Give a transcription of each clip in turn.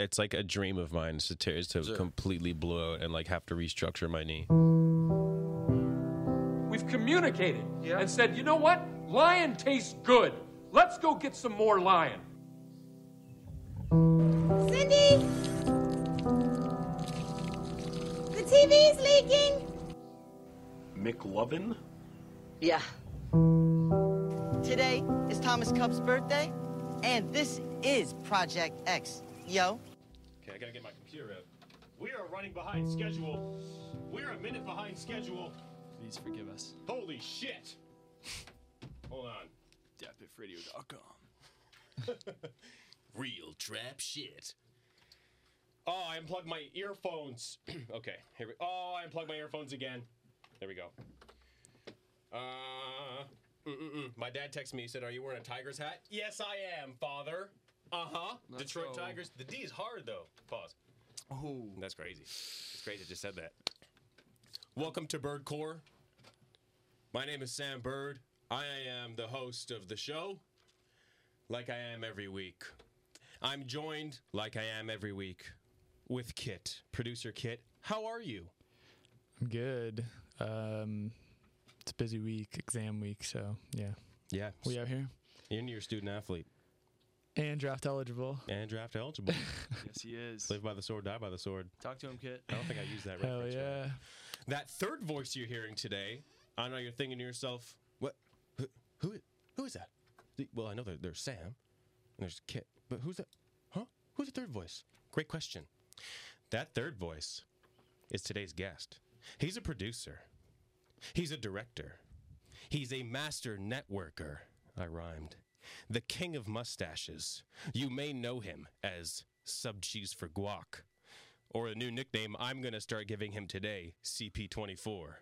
it's like a dream of mine to completely blow out and like have to restructure my knee. We've communicated and said, you know what? Lion tastes good. Let's go get some more lion. Cindy! The TV's leaking! McLovin? Yeah. Today is Thomas Cupp's birthday, and this is Project X. Yo. Okay, I gotta get my computer out. We are running behind schedule. We're a minute behind schedule. Please forgive us. Holy shit! Hold on. DapifRadio.com. Real trap shit. Oh, I unplugged my earphones. Okay, here we go. Oh, I unplugged my earphones again. There we go. My dad texted me. He said, are you wearing a Tigers hat? Yes, I am, father. Uh-huh. Detroit Tigers. The D is hard, though. Pause. Oh. That's crazy. It's crazy I just said that. Welcome to Birdcore. My name is Sam Bird. I am the host of the show, like I am every week. I'm joined, like I am every week, with Kit. Producer Kit, how are you? I'm good. It's a busy week, exam week, so yeah. Yeah. We out here. And you're a student athlete. And draft eligible. Yes, he is. Live by the sword, die by the sword. Talk to him, Kit. I don't think I used that reference. Hell yeah. Right. That third voice you're hearing today, I know you're thinking to yourself, Who is that? Well, I know there's Sam, and there's Kit, but who's that? Huh? Who's the third voice? Great question. That third voice is today's guest. He's a producer. He's a director. He's a master networker. I rhymed. The king of mustaches. You may know him as Sub Cheese for Guac, or a new nickname I'm going to start giving him today, CP24.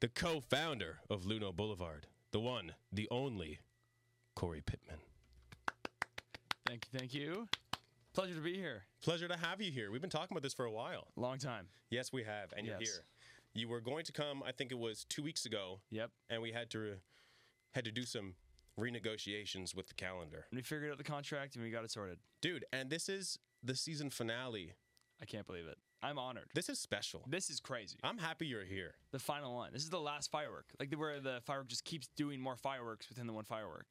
The co-founder of Luno Boulevard. The one, the only, Cory Pitman. Thank you, thank you. Pleasure to be here. Pleasure to have you here. We've been talking about this for a while. Long time. Yes, we have, and you're here. You were going to come, I think it was 2 weeks ago. Yep. And we had to do some renegotiations with the calendar. And we figured out the contract, and we got it sorted. Dude, and this is the season finale. I can't believe it. I'm honored. This is special. This is crazy. I'm happy you're here. The final one. This is the last firework. Like where the firework just keeps doing more fireworks within the one firework.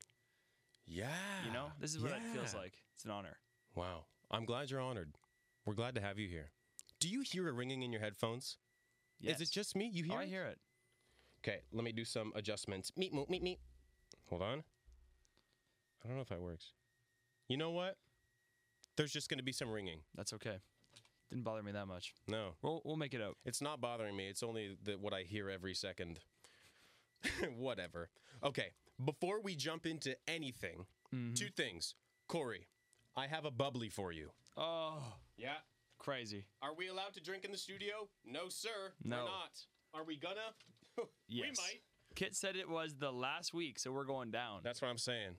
Yeah. You know? This is what it feels like. It's an honor. Wow. I'm glad you're honored. We're glad to have you here. Do you hear a ringing in your headphones? Yes. Is it just me? You hear it? I hear it. Okay. Let me do some adjustments. Meet. Hold on. I don't know if that works. You know what? There's just going to be some ringing. That's okay. Didn't bother me that much. No. We'll make it out. It's not bothering me. It's only what I hear every second. Whatever. Okay. Before we jump into anything, two things. Cory, I have a bubbly for you. Oh. Yeah. Crazy. Are we allowed to drink in the studio? No, sir. No. We're not. Are we gonna? Yes. We might. Kit said it was the last week, so we're going down. That's what I'm saying.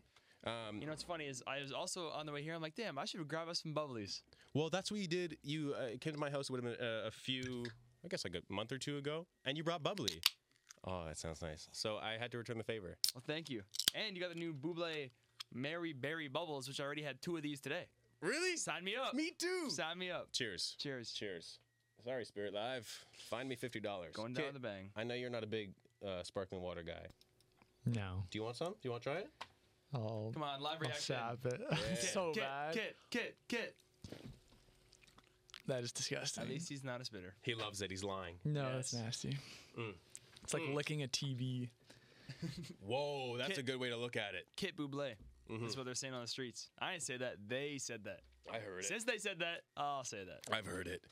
You know what's funny is I was also on the way here. I'm like, damn, I should grab us some bubblies. Well, that's what you did. You came to my house with him a month or two ago, and you brought bubbly. Oh, that sounds nice. So I had to return the favor. Well, thank you. And you got the new Bubly Mary Berry Bubbles, which I already had 2 of these today. Really? Sign me up. Me too. Sign me up. Cheers. Cheers. Cheers. Sorry, Spirit Live. Find me $50. Going down the bang. I know you're not a big sparkling water guy. No. Do you want some? Do you want to try it? Oh, come on, live reaction. I'll stop it. Yeah. Kit, bad. Kit. That is disgusting. At least he's not a spitter. He loves it. He's lying. No, that's nasty. It's like licking a TV. Whoa, that's a good way to look at it. Kit Buble. That's what they're saying on the streets. I didn't say that. They said that. I heard it. Since they said that, I'll say that. I've heard it.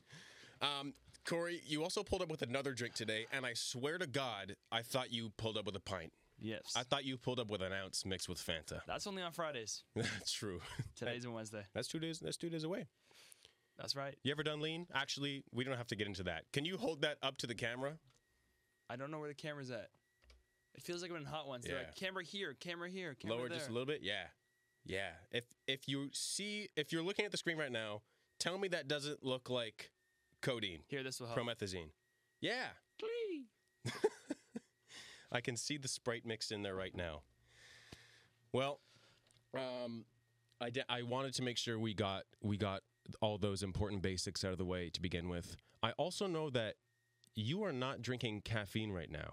Cory, you also pulled up with another drink today, and I swear to God, I thought you pulled up with a pint. Yes. I thought you pulled up with an ounce mixed with Fanta. That's only on Fridays. That's true. Today's and Wednesday. That's 2 days away. That's right. You ever done lean? Actually, we don't have to get into that. Can you hold that up to the camera? I don't know where the camera's at. It feels like I'm in Hot Ones. Yeah. They're like, camera here, camera there. Lower just a little bit? Yeah. Yeah. If you're looking at the screen right now, tell me that doesn't look like codeine. Here, this will help. Promethazine. Yeah. Glee. I can see the Sprite mixed in there right now. Well, I wanted to make sure we got all those important basics out of the way to begin with. I also know that you are not drinking caffeine right now.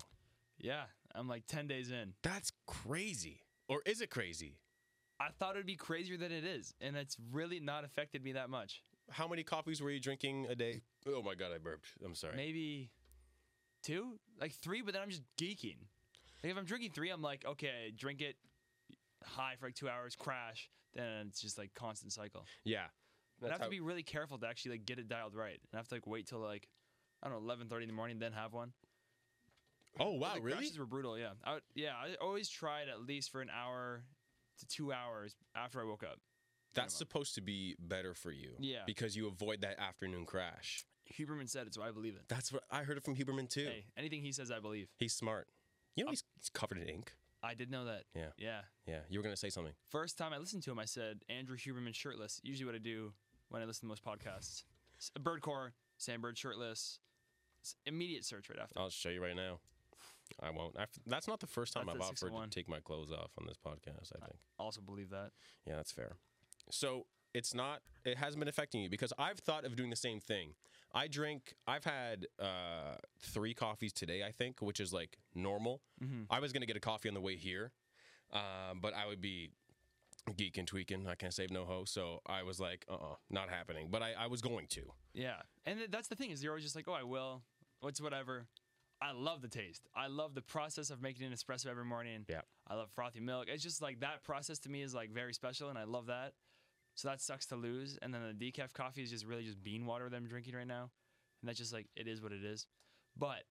Yeah, I'm like 10 days in. That's crazy. Or is it crazy? I thought it would be crazier than it is, and it's really not affected me that much. How many coffees were you drinking a day? Oh my God, I burped. I'm sorry. Maybe two? Like three, but then I'm just geeking. Like if I'm drinking three, I'm like, okay, drink it high for like 2 hours, crash. Then it's just like constant cycle. Yeah. I have to be really careful to actually like get it dialed right. And I have to like wait till like, I don't know, 11:30 in the morning, then have one. Oh wow, really? Crashes were brutal, yeah. I always tried at least for an hour to 2 hours after I woke up. That's supposed to be better for you. Yeah. Because you avoid that afternoon crash. Huberman said it, so I believe it. That's what I heard it from Huberman too. Hey, anything he says, I believe. He's smart. You know, he's covered in ink. I did know that. Yeah. Yeah. Yeah. You were going to say something. First time I listened to him, I said, Andrew Huberman shirtless. Usually what I do when I listen to most podcasts. Birdcore, Sam Bird shirtless. Immediate search right after. I'll show you right now. I won't. That's not the first time I've offered to take my clothes off on this podcast, I think. I also believe that. Yeah, that's fair. So it hasn't been affecting you, because I've thought of doing the same thing. I've had three coffees today, I think, which is like normal. Mm-hmm. I was going to get a coffee on the way here, but I would be geeking, tweaking. I can't save no ho. So I was like, not happening. But I was going to. Yeah. And that's the thing, is you're always just like, oh, I will. What's whatever. I love the taste. I love the process of making an espresso every morning. Yeah. I love frothy milk. It's just like that process to me is like very special, and I love that. So that sucks to lose. And then the decaf coffee is just really just bean water that I'm drinking right now. And that's just like, it is what it is. But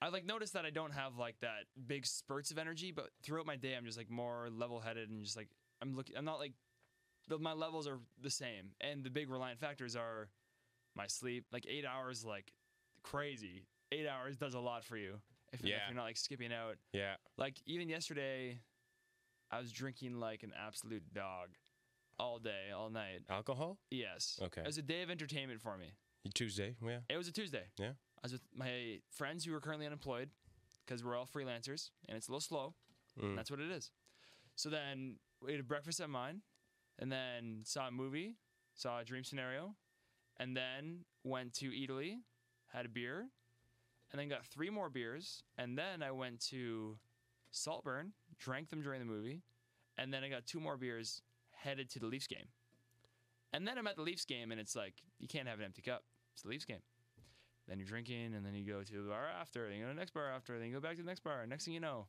I've like noticed that I don't have like that big spurts of energy, but throughout my day, I'm just like more level-headed and just like, I'm not like, my levels are the same. And the big reliant factors are my sleep, like 8 hours, like crazy. 8 hours does a lot for you if you're not like skipping out. Yeah. Like even yesterday, I was drinking like an absolute dog. All day, all night. Alcohol? Yes. Okay. It was a day of entertainment for me. Tuesday, yeah. It was a Tuesday. Yeah. I was with my friends who were currently unemployed, because we're all freelancers, and it's a little slow. And that's what it is. So then we had breakfast at mine, and then saw a movie, saw a Dream Scenario, and then went to Eataly, had a beer, and then got three more beers, and then I went to Saltburn, drank them during the movie, and then I got two more beers, headed to the Leafs game. And then I'm at the Leafs game, and it's like, you can't have an empty cup. It's the Leafs game. Then you're drinking, and then you go to the bar after, then you go to the next bar after, then you go back to the next bar. And next thing you know,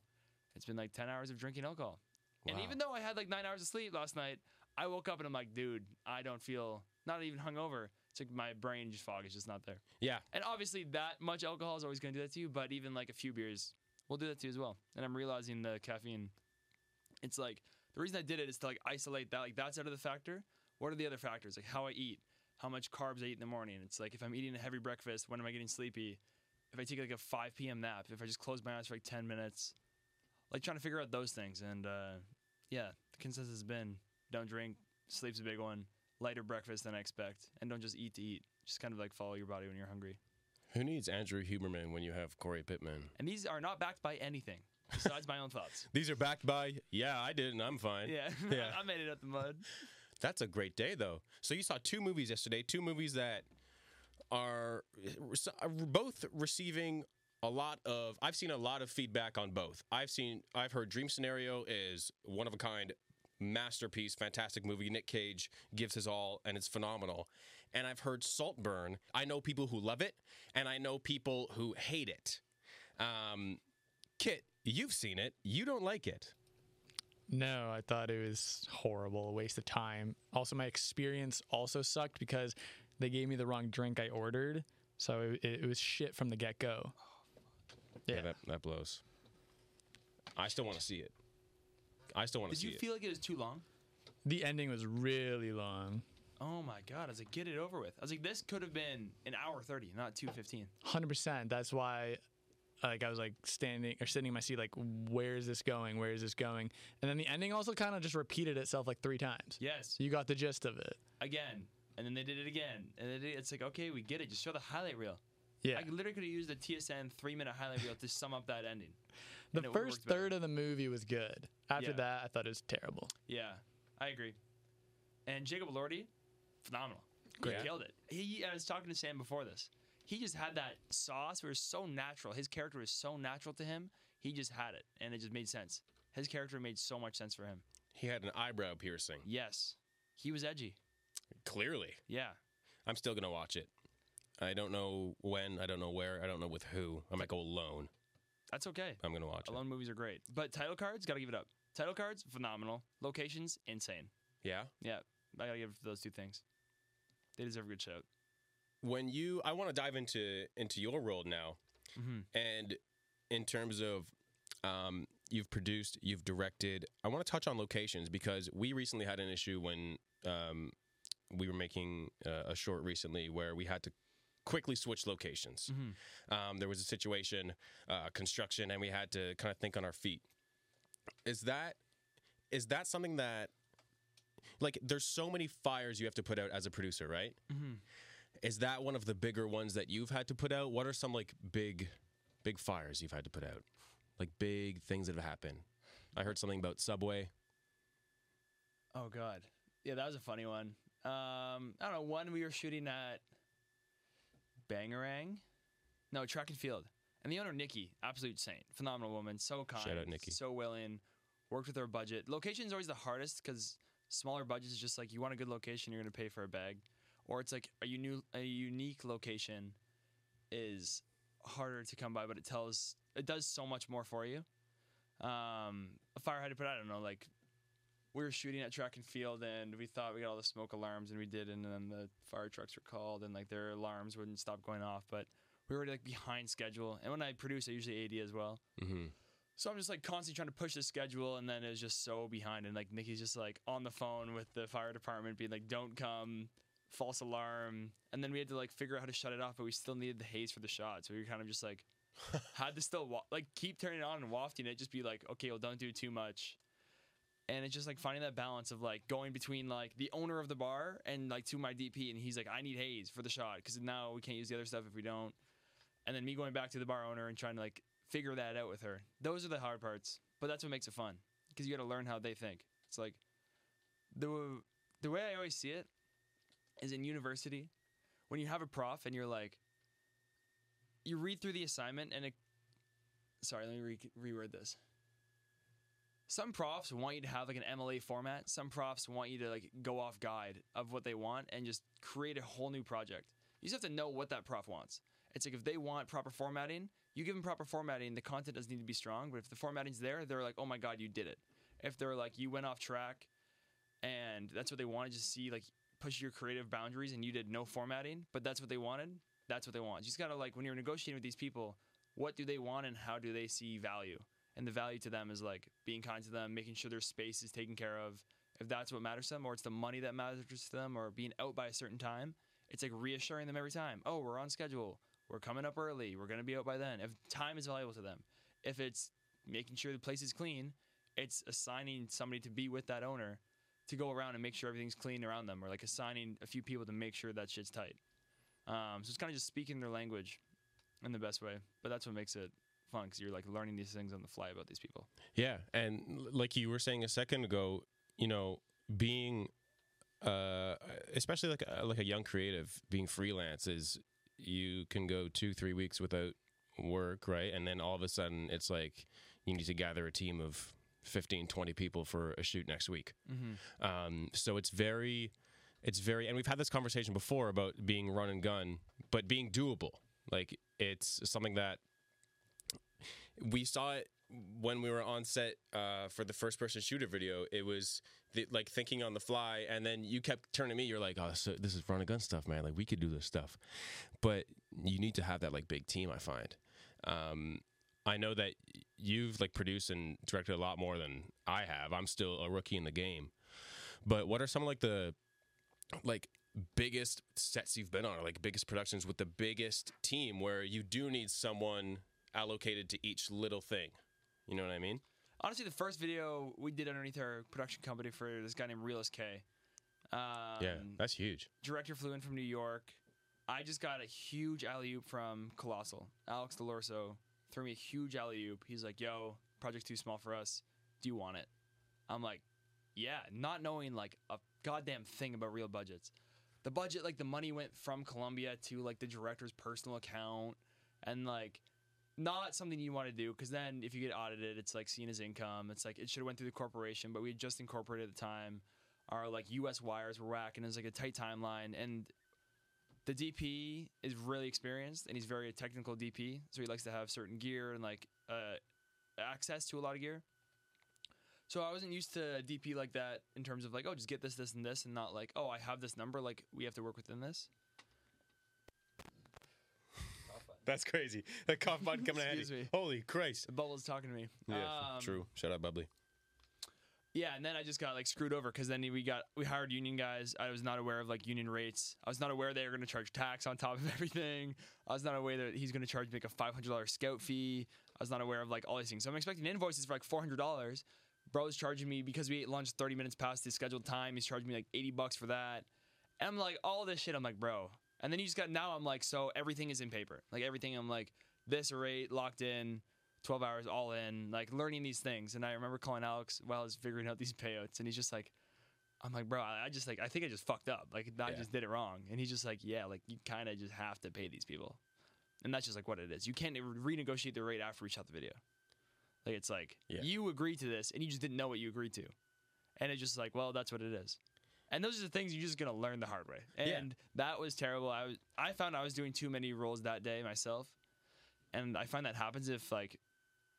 it's been like 10 hours of drinking alcohol. Wow. And even though I had like 9 hours of sleep last night, I woke up and I'm like, dude, I don't feel, not even hungover. It's like my brain just fog is just not there. Yeah. And obviously that much alcohol is always going to do that to you, but even like a few beers will do that to you as well. And I'm realizing the caffeine, it's like, the reason I did it is to like isolate that, like that's out of the factor. What are the other factors? Like how I eat, how much carbs I eat in the morning. It's like if I'm eating a heavy breakfast, when am I getting sleepy? If I take like a 5 p.m. nap, if I just close my eyes for like 10 minutes, like trying to figure out those things. And the consensus has been don't drink, sleep's a big one, lighter breakfast than I expect, and don't just eat to eat. Just kind of like follow your body when you're hungry. Who needs Andrew Huberman when you have Cory Pitman? And these are not backed by anything. Besides my own thoughts. These are backed by, yeah, I did, and I'm fine. Yeah. I made it up the mud. That's a great day, though. So you saw two movies yesterday, two movies that are both receiving I've seen a lot of feedback on both. I've heard Dream Scenario is one of a kind, masterpiece, fantastic movie. Nick Cage gives his all, and it's phenomenal. And I've heard Saltburn. I know people who love it, and I know people who hate it. Kit, you've seen it. You don't like it. No, I thought it was horrible, a waste of time. Also, my experience also sucked because they gave me the wrong drink I ordered, so it was shit from the get-go. Yeah, that blows. I still want to see it. Did you feel like it was too long? The ending was really long. Oh my God, I was like, get it over with. I was like, this could have been an hour 30, not 2:15. 100%, that's why... Like I was like sitting in my seat, like, where is this going? Where is this going? And then the ending also kind of just repeated itself like three times. Yes. You got the gist of it. Again. And then they did it again. And it's like, okay, we get it. Just show the highlight reel. Yeah. I literally could have used a TSN 3-minute highlight reel to sum up that ending. The first third of the movie was good. After that, I thought it was terrible. Yeah, I agree. And Jacob Lordy, phenomenal. Killed it. I was talking to Sam before this. He just had that sauce. It was so natural. His character was so natural to him. He just had it, and it just made sense. His character made so much sense for him. He had an eyebrow piercing. Yes. He was edgy. Clearly. Yeah. I'm still going to watch it. I don't know when, I don't know where, I don't know with who. I might go alone. That's okay. I'm going to watch it. Alone movies are great. But title cards, got to give it up. Title cards, phenomenal. Locations, insane. Yeah? Yeah. I got to give it those two things. They deserve a good shout. When you, I want to dive into your world now. Mm-hmm. And in terms of, you've produced, you've directed. I want to touch on locations because we recently had an issue when we were making a short recently where we had to quickly switch locations. Mm-hmm. There was a situation, construction, and we had to kind of think on our feet. Is that something that, like, there's so many fires you have to put out as a producer, right? Mm-hmm. Is that one of the bigger ones that you've had to put out? What are some, like, big fires you've had to put out? Like, big things that have happened. I heard something about Subway. Oh, God. Yeah, that was a funny one. I don't know. One, we were shooting at Bangarang. No, Track and Field. And the owner, Nikki, absolute saint. Phenomenal woman. So kind. Shout out, Nikki. So willing. Worked with her budget. Location is always the hardest because smaller budgets is just like, you want a good location, you're going to pay for a bag. Or it's like a unique location is harder to come by, but it does so much more for you. A fire had to put out, I don't know, like, we were shooting at Track and Field, and we thought we got all the smoke alarms, and we did, and then the fire trucks were called, and, like, their alarms wouldn't stop going off, but we were, like, behind schedule. And when I produce, I usually AD as well. Mm-hmm. So I'm just, like, constantly trying to push the schedule, and then it was just so behind, and, like, Nikki's just, like, on the phone with the fire department being, like, don't come, false alarm, and then we had to, like, figure out how to shut it off, but we still needed the haze for the shot, so we were kind of just, like, had to still like keep turning it on and wafting it, just be like, okay, well, don't do too much. And it's just like finding that balance of like going between like the owner of the bar and like to my DP, and he's like, I need haze for the shot because now we can't use the other stuff if we don't. And then me going back to the bar owner and trying to like figure that out with her. Those are the hard parts, but that's what makes it fun because you got to learn how they think. It's like the way I always see it is in university when you have a prof and you're like, you read through the assignment and reword this. Some profs want you to have like an MLA format. Some profs want you to like go off guide of what they want and just create a whole new project. You just have to know what that prof wants. It's like if they want proper formatting, you give them proper formatting. The content doesn't need to be strong, but if the formatting's there, they're like, oh my God, you did it. If they're like, you went off track and that's what they wanted to see, like push your creative boundaries and you did no formatting, but that's what they wanted. That's what they want. You just gotta like when you're negotiating with these people, what do they want and how do they see value? And the value to them is like being kind to them, making sure their space is taken care of, if that's what matters to them, or it's the money that matters to them, or being out by a certain time. It's like reassuring them every time. Oh, we're on schedule. We're coming up early. We're gonna be out by then. If time is valuable to them, if it's making sure the place is clean, it's assigning somebody to be with that owner to go around and make sure everything's clean around them, or like assigning a few people to make sure that shit's tight. So it's kind of just speaking their language in the best way. But that's what makes it fun, because you're, like, learning these things on the fly about these people. Yeah, and like you were saying a second ago, you know, being, especially like a young creative, being freelance is you can go 2-3 weeks without work, right? And then all of a sudden it's like you need to gather a team of 15-20 people for a shoot next week. Mm-hmm. So it's very... and we've had this conversation before about being run and gun, but being doable. Like, it's something that we saw it when we were on set for the first-person shooter video. It was, like, thinking on the fly, and then you kept turning to me. You're like, oh, so this is run and gun stuff, man. Like, we could do this stuff. But you need to have that, like, big team, I find. I know that you've, like, produced and directed a lot more than I have. I'm still a rookie in the game. But what are some, like, the... like biggest sets you've been on, or like biggest productions with the biggest team where you do need someone allocated to each little thing? You know what I mean? Honestly, the first video we did underneath our production company for this guy named Realist K. Yeah, that's huge. Director flew in from New York. I just got a huge alley-oop from Colossal. Alex Delorso threw me a huge alley-oop. He's like, yo, project's too small for us. Do you want it? I'm like, yeah, not knowing like a goddamn thing about real budgets. the budget, like the money went from Columbia to like the director's personal account, and like not something you want to do, because then if you get audited, it's like seen as income. It's like it should have went through the corporation, but we had just incorporated at the time. Our like U.S. wires were whacking. It's like a tight timeline, and the DP is really experienced, and he's very a technical DP, so he likes to have certain gear and like access to a lot of gear. So I wasn't used to a DP like that in terms of like, oh, just get this, this, and this, and not like, oh, I have this number, like we have to work within this. That's crazy. That cough button coming at you. Holy Christ. The bubble's talking to me. Yeah, true. Shout out Bubly. Yeah, and then I just got like screwed over, because then we hired union guys. I was not aware of like union rates. I was not aware they were going to charge tax on top of everything. I was not aware that he's going to charge me like a $500 scout fee. I was not aware of like all these things. So I'm expecting invoices for like $400. Bro's charging me, because we ate lunch 30 minutes past the scheduled time, he's charging me like $80 for that. And I'm like, all this shit, I'm like, bro. And then you just got, now I'm like, so everything is in paper. Like everything, I'm like, this rate, locked in, 12 hours all in, like learning these things. And I remember calling Alex while I was figuring out these payouts, and he's just like, I'm like, bro, I just like, I think I just fucked up. Like I just did it wrong. And he's just like, yeah, like you kind of just have to pay these people. And that's just like what it is. You can't renegotiate the rate after we shot the video. Like it's like, you agreed to this and you just didn't know what you agreed to. And it's just like, well, that's what it is. And those are the things you're just going to learn the hard way. And that was terrible. I found I was doing too many roles that day myself. And I find that happens if like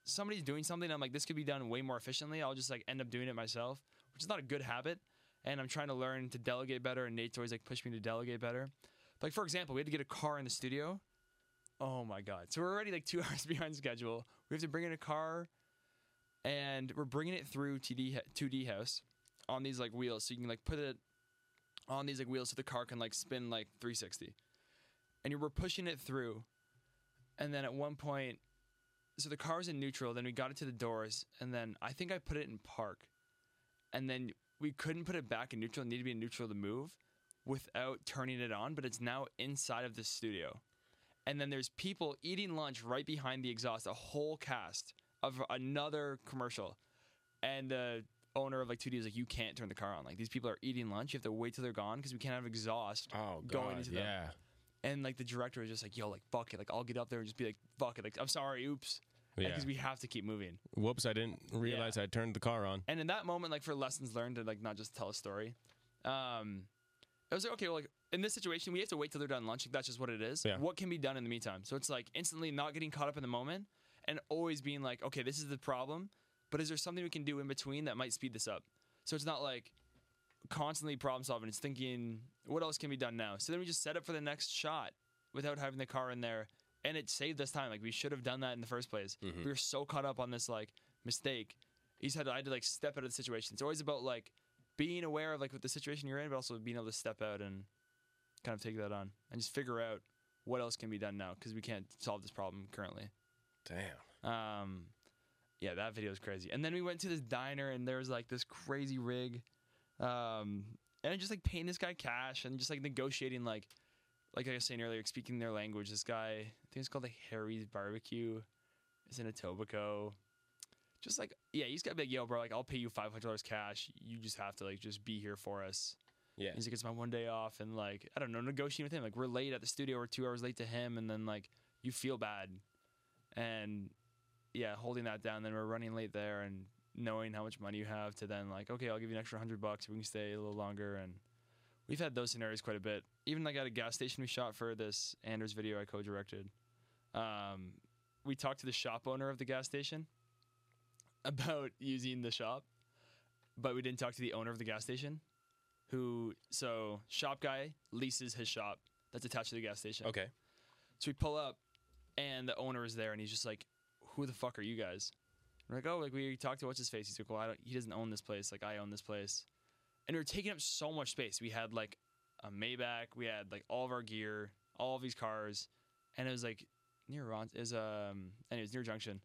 somebody's doing something, I'm like, this could be done way more efficiently. I'll just like end up doing it myself, which is not a good habit. And I'm trying to learn to delegate better, and Nate's always like pushed me to delegate better. Like for example, we had to get a car in the studio. Oh my God. So we're already like 2 hours behind schedule. We have to bring in a car, and we're bringing it through 2D house on these like wheels. So you can like put it on these like wheels so the car can like spin like 360. And we're pushing it through. And then at one point, so the car was in neutral. Then we got it to the doors. And then I think I put it in park. And then we couldn't put it back in neutral. It needed to be in neutral to move without turning it on. But it's now inside of the studio. And then there's people eating lunch right behind the exhaust, a whole cast of another commercial. And the owner of like 2D is like, you can't turn the car on. Like these people are eating lunch. You have to wait till they're gone, because we can't have exhaust going into them. Yeah. And like the director was just like, yo, like fuck it. Like I'll get up there and just be like, fuck it. Like I'm sorry, oops. Because we have to keep moving. Whoops, I didn't realize I turned the car on. And in that moment, like for lessons learned to like not just tell a story, I was like, okay, well, like in this situation, we have to wait till they're done lunch. Like, that's just what it is. Yeah. What can be done in the meantime? So it's like instantly not getting caught up in the moment, and always being like, okay, this is the problem, but is there something we can do in between that might speed this up? So it's not like constantly problem solving. It's thinking, what else can be done now? So then we just set up for the next shot without having the car in there, and it saved us time. Like we should have done that in the first place. Mm-hmm. We were so caught up on this like mistake. I had to like step out of the situation. It's always about like being aware of like what the situation you're in, but also being able to step out and kind of take that on and just figure out what else can be done now, because we can't solve this problem currently. Damn. Yeah, that video is crazy. And then we went to this diner, and there was like this crazy rig, and just like paying this guy cash and just like negotiating like I was saying earlier, speaking their language. This guy, I think it's called like Harry's Barbecue, is in Etobicoke. Just like, yeah, he's got big, yo, bro, like, I'll pay you $500 cash. You just have to, like, just be here for us. Yeah. And he's like, it's my one day off. And, like, I don't know, negotiating with him. Like, we're late at the studio. We're 2 hours late to him. And then, like, you feel bad. And, yeah, holding that down. Then we're running late there and knowing how much money you have to then, like, okay, I'll give you an extra $100. We can stay a little longer. And we've had those scenarios quite a bit. Even, like, at a gas station we shot for this Anders video I co-directed. We talked to the shop owner of the gas station about using the shop, but we didn't talk to the owner of the gas station, who, so shop guy leases his shop that's attached to the gas station. Okay. So we pull up, and the owner is there, and he's just like, who the fuck are you guys? We're like, oh, like we talked to what's-his-face. He's like, well, he doesn't own this place. Like, I own this place. And we were taking up so much space. We had, like, a Maybach. We had, like, all of our gear, all of these cars. And it was, like, near Junction.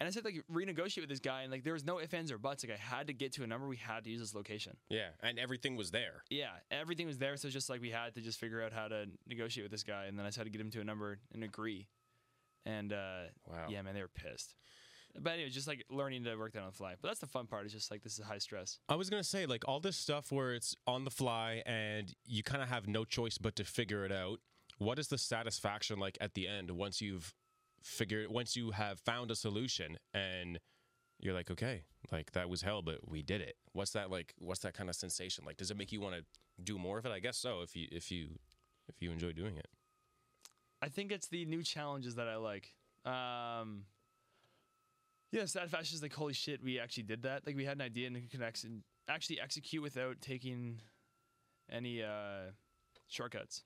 And I said, like, renegotiate with this guy, and, like, there was no ifs, ands, or buts. Like, I had to get to a number. We had to use this location. Yeah, and everything was there. Yeah, everything was there, so it's just, like, we had to just figure out how to negotiate with this guy, and then I just had to get him to a number and agree. And, yeah, man, they were pissed. But anyway, just like learning to work that on the fly. But that's the fun part. It's just like this is high stress. I was gonna say, like, all this stuff where it's on the fly and you kind of have no choice but to figure it out. What is the satisfaction like at the end once you've figured, once you have found a solution and you're like, okay, like that was hell, but we did it. What's that like? What's that kind of sensation like? Does it make you want to do more of it? I guess so. If you enjoy doing it. I think it's the new challenges that I like. Yeah, satisfaction is like, holy shit, we actually did that. Like, we had an idea and could actually execute without taking any shortcuts.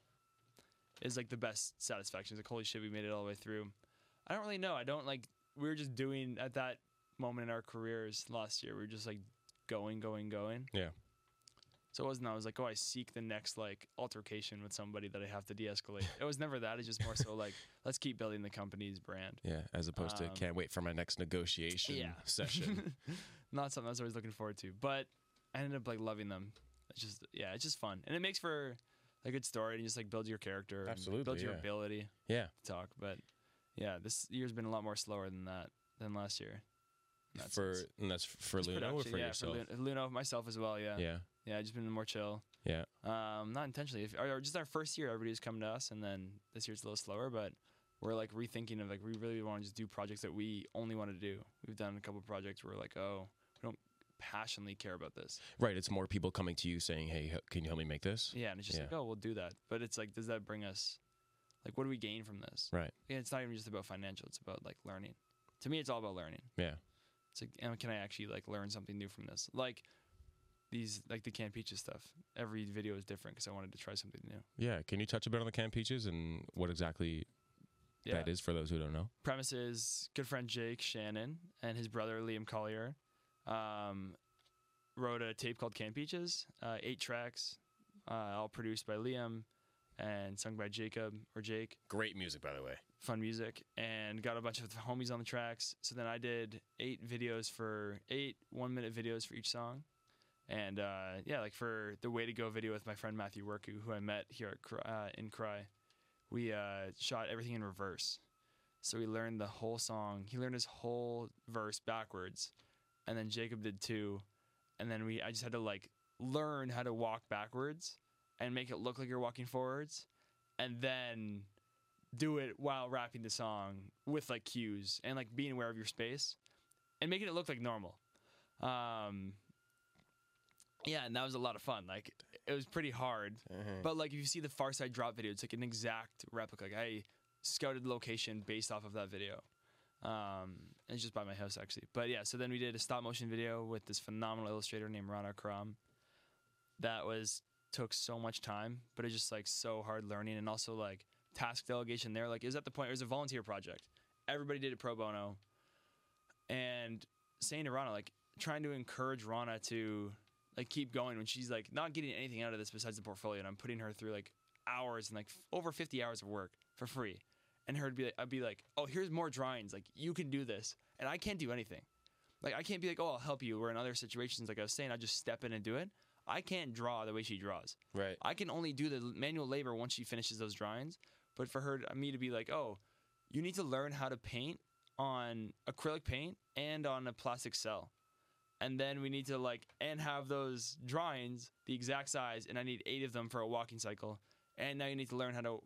Is like the best satisfaction. It's like, holy shit, we made it all the way through. I don't really know. I don't like. We were just doing at that moment in our careers last year. We were just like going. Yeah. So it wasn't that I was like, oh, I seek the next like altercation with somebody that I have to de-escalate. It was never that. It's just more so like, let's keep building the company's brand. Yeah, as opposed to can't wait for my next negotiation session. Not something I was always looking forward to, but I ended up like loving them. It's just, yeah, it's just fun, and it makes for a good story and just like build your character, absolutely, and build your ability, to talk. But yeah, this year's been a lot more slower than last year. And that's for Luno or for yourself? For Luno, myself as well. Yeah, just been more chill. Yeah. Not intentionally. Or just our first year, everybody was coming to us, and then this year's a little slower, but we're, like, rethinking of, like, we really want to just do projects that we only want to do. We've done a couple of projects where we're like, oh, we don't passionately care about this. Right, it's more people coming to you saying, hey, can you help me make this? Yeah, and it's just like, oh, we'll do that. But it's like, does that bring us, like, what do we gain from this? Right. And it's not even just about financial. It's about, like, learning. To me, it's all about learning. Yeah. It's like, can I actually, like, learn something new from this? Like, these, like the Canned Peaches stuff. Every video is different because I wanted to try something new. Yeah, can you touch a bit on the Canned Peaches and what exactly that is for those who don't know? Premise is good friend Jake Shannon and his brother Liam Collier wrote a tape called Canned Peaches, 8 tracks, all produced by Liam and sung by Jake. Great music, by the way. Fun music, and got a bunch of homies on the tracks. So then I did 8 videos for 8 one-minute videos for each song. And, like for the Way to Go video with my friend Matthew Worku, who I met here at in Cry, we shot everything in reverse. So we learned the whole song. He learned his whole verse backwards, and then Jacob did too. And then I just had to, like, learn how to walk backwards and make it look like you're walking forwards, and then do it while rapping the song with, like, cues and, like, being aware of your space and making it look like normal. Yeah, and that was a lot of fun. Like, it was pretty hard. Mm-hmm. But, like, if you see the Far Side Drop video, it's, like, an exact replica. Like, I scouted location based off of that video. It's just by my house, actually. But, yeah, so then we did a stop-motion video with this phenomenal illustrator named Rana Karam. That took so much time, but it's just, like, so hard learning. And also, like, task delegation there. Like, it was at the point where it was a volunteer project. Everybody did it pro bono. And saying to Rana, like, trying to encourage Rana to... like, keep going when she's, like, not getting anything out of this besides the portfolio, and I'm putting her through, like, hours and, like, over 50 hours of work for free. And I'd be like, oh, here's more drawings. Like, you can do this. And I can't do anything. Like, I can't be like, oh, I'll help you. Where in other situations, like I was saying, I just step in and do it. I can't draw the way she draws. Right. I can only do the manual labor once she finishes those drawings. But for me to be like, oh, you need to learn how to paint on acrylic paint and on a plastic cell. And then we need to, like, and have those drawings the exact size, and I need 8 of them for a walking cycle. And now you need to learn how to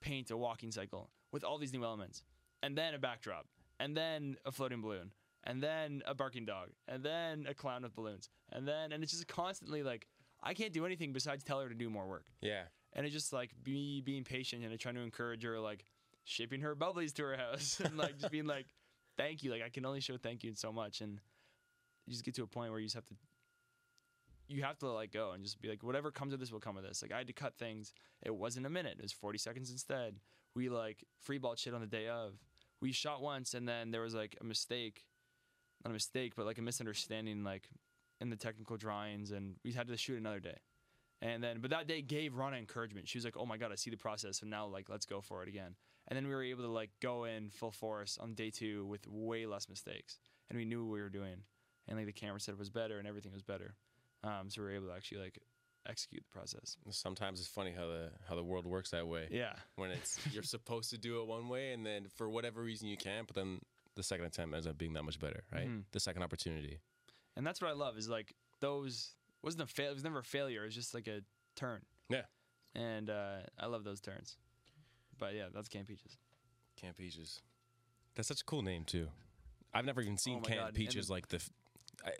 paint a walking cycle with all these new elements. And then a backdrop. And then a floating balloon. And then a barking dog. And then a clown with balloons. And it's just constantly, like, I can't do anything besides tell her to do more work. Yeah. And it's just, like, me being patient and trying to encourage her, like, shipping her Bubly's to her house. And, like, just being like, thank you. Like, I can only show thank you so much. And... you just get to a point where you have to let go and just be like, whatever comes of this will come of this. Like, I had to cut things. It wasn't a minute. It was 40 seconds instead. We, like, freeballed shit on the day of. We shot once, and then there was, like, a misunderstanding, like, in the technical drawings, and we had to shoot another day. But that day gave Rana encouragement. She was like, oh, my God, I see the process, so now, like, let's go for it again. And then we were able to, like, go in full force on day 2 with way less mistakes, and we knew what we were doing. And, like, the camera setup was better and everything was better. So we were able to actually, like, execute the process. Sometimes it's funny how the world works that way. Yeah. When you're supposed to do it one way, and then for whatever reason you can't, but then the second attempt ends up being that much better, right? Mm-hmm. The second opportunity. And that's what I love is like those it was never a failure. It was just like a turn. Yeah. And I love those turns. But yeah, that's Canned Peaches. Canned Peaches. That's such a cool name too. I've never even seen Canned Peaches like the...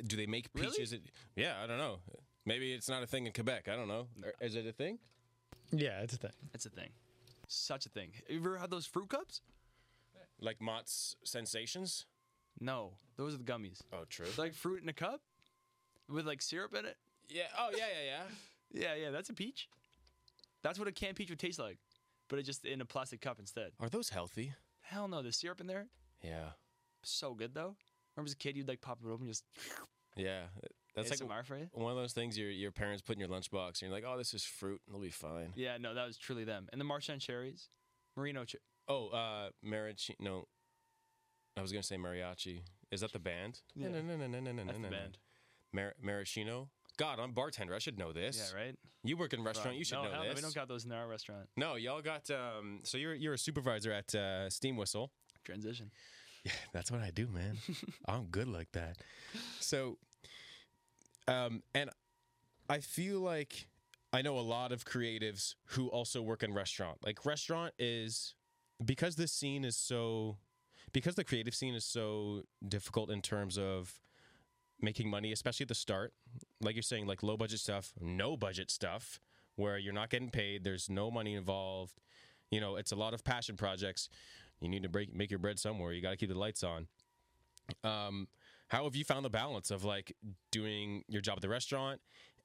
do they make peaches? Really? Yeah, I don't know. Maybe it's not a thing in Quebec. I don't know. No. Is it a thing? Yeah, it's a thing. It's a thing. Such a thing. You ever had those fruit cups? Like Mott's Sensations? No, those are the gummies. Oh, true. Like fruit in a cup with like syrup in it? Yeah. Oh, yeah. yeah, that's a peach. That's what a canned peach would taste like, but it's just in a plastic cup instead. Are those healthy? Hell no. There's syrup in there? Yeah. So good, though. Remember as a kid, you'd like pop it open and just... Yeah. That's ASMR like for you? One of those things your parents put in your lunchbox, and you're like, oh, this is fruit, and it'll be fine. Yeah, no, that was truly them. And the Marchand cherries. No. I was going to say mariachi. Is that the band? Yeah. No. That's the band. Maraschino? God, I'm a bartender. I should know this. Yeah, right? You work in a restaurant. You should know this. No, we don't got those in our restaurant. No, y'all got... so you're a supervisor at Steam Whistle. Transition. Yeah, that's what I do, man. I'm good like that. So... and I feel like I know a lot of creatives who also work in restaurant. Like restaurant is, because the creative scene is so difficult in terms of making money, especially at the start, like you're saying, like low budget stuff, no budget stuff, where you're not getting paid, there's no money involved. You know, it's a lot of passion projects. You need to make your bread somewhere. You got to keep the lights on. How have you found the balance of like doing your job at the restaurant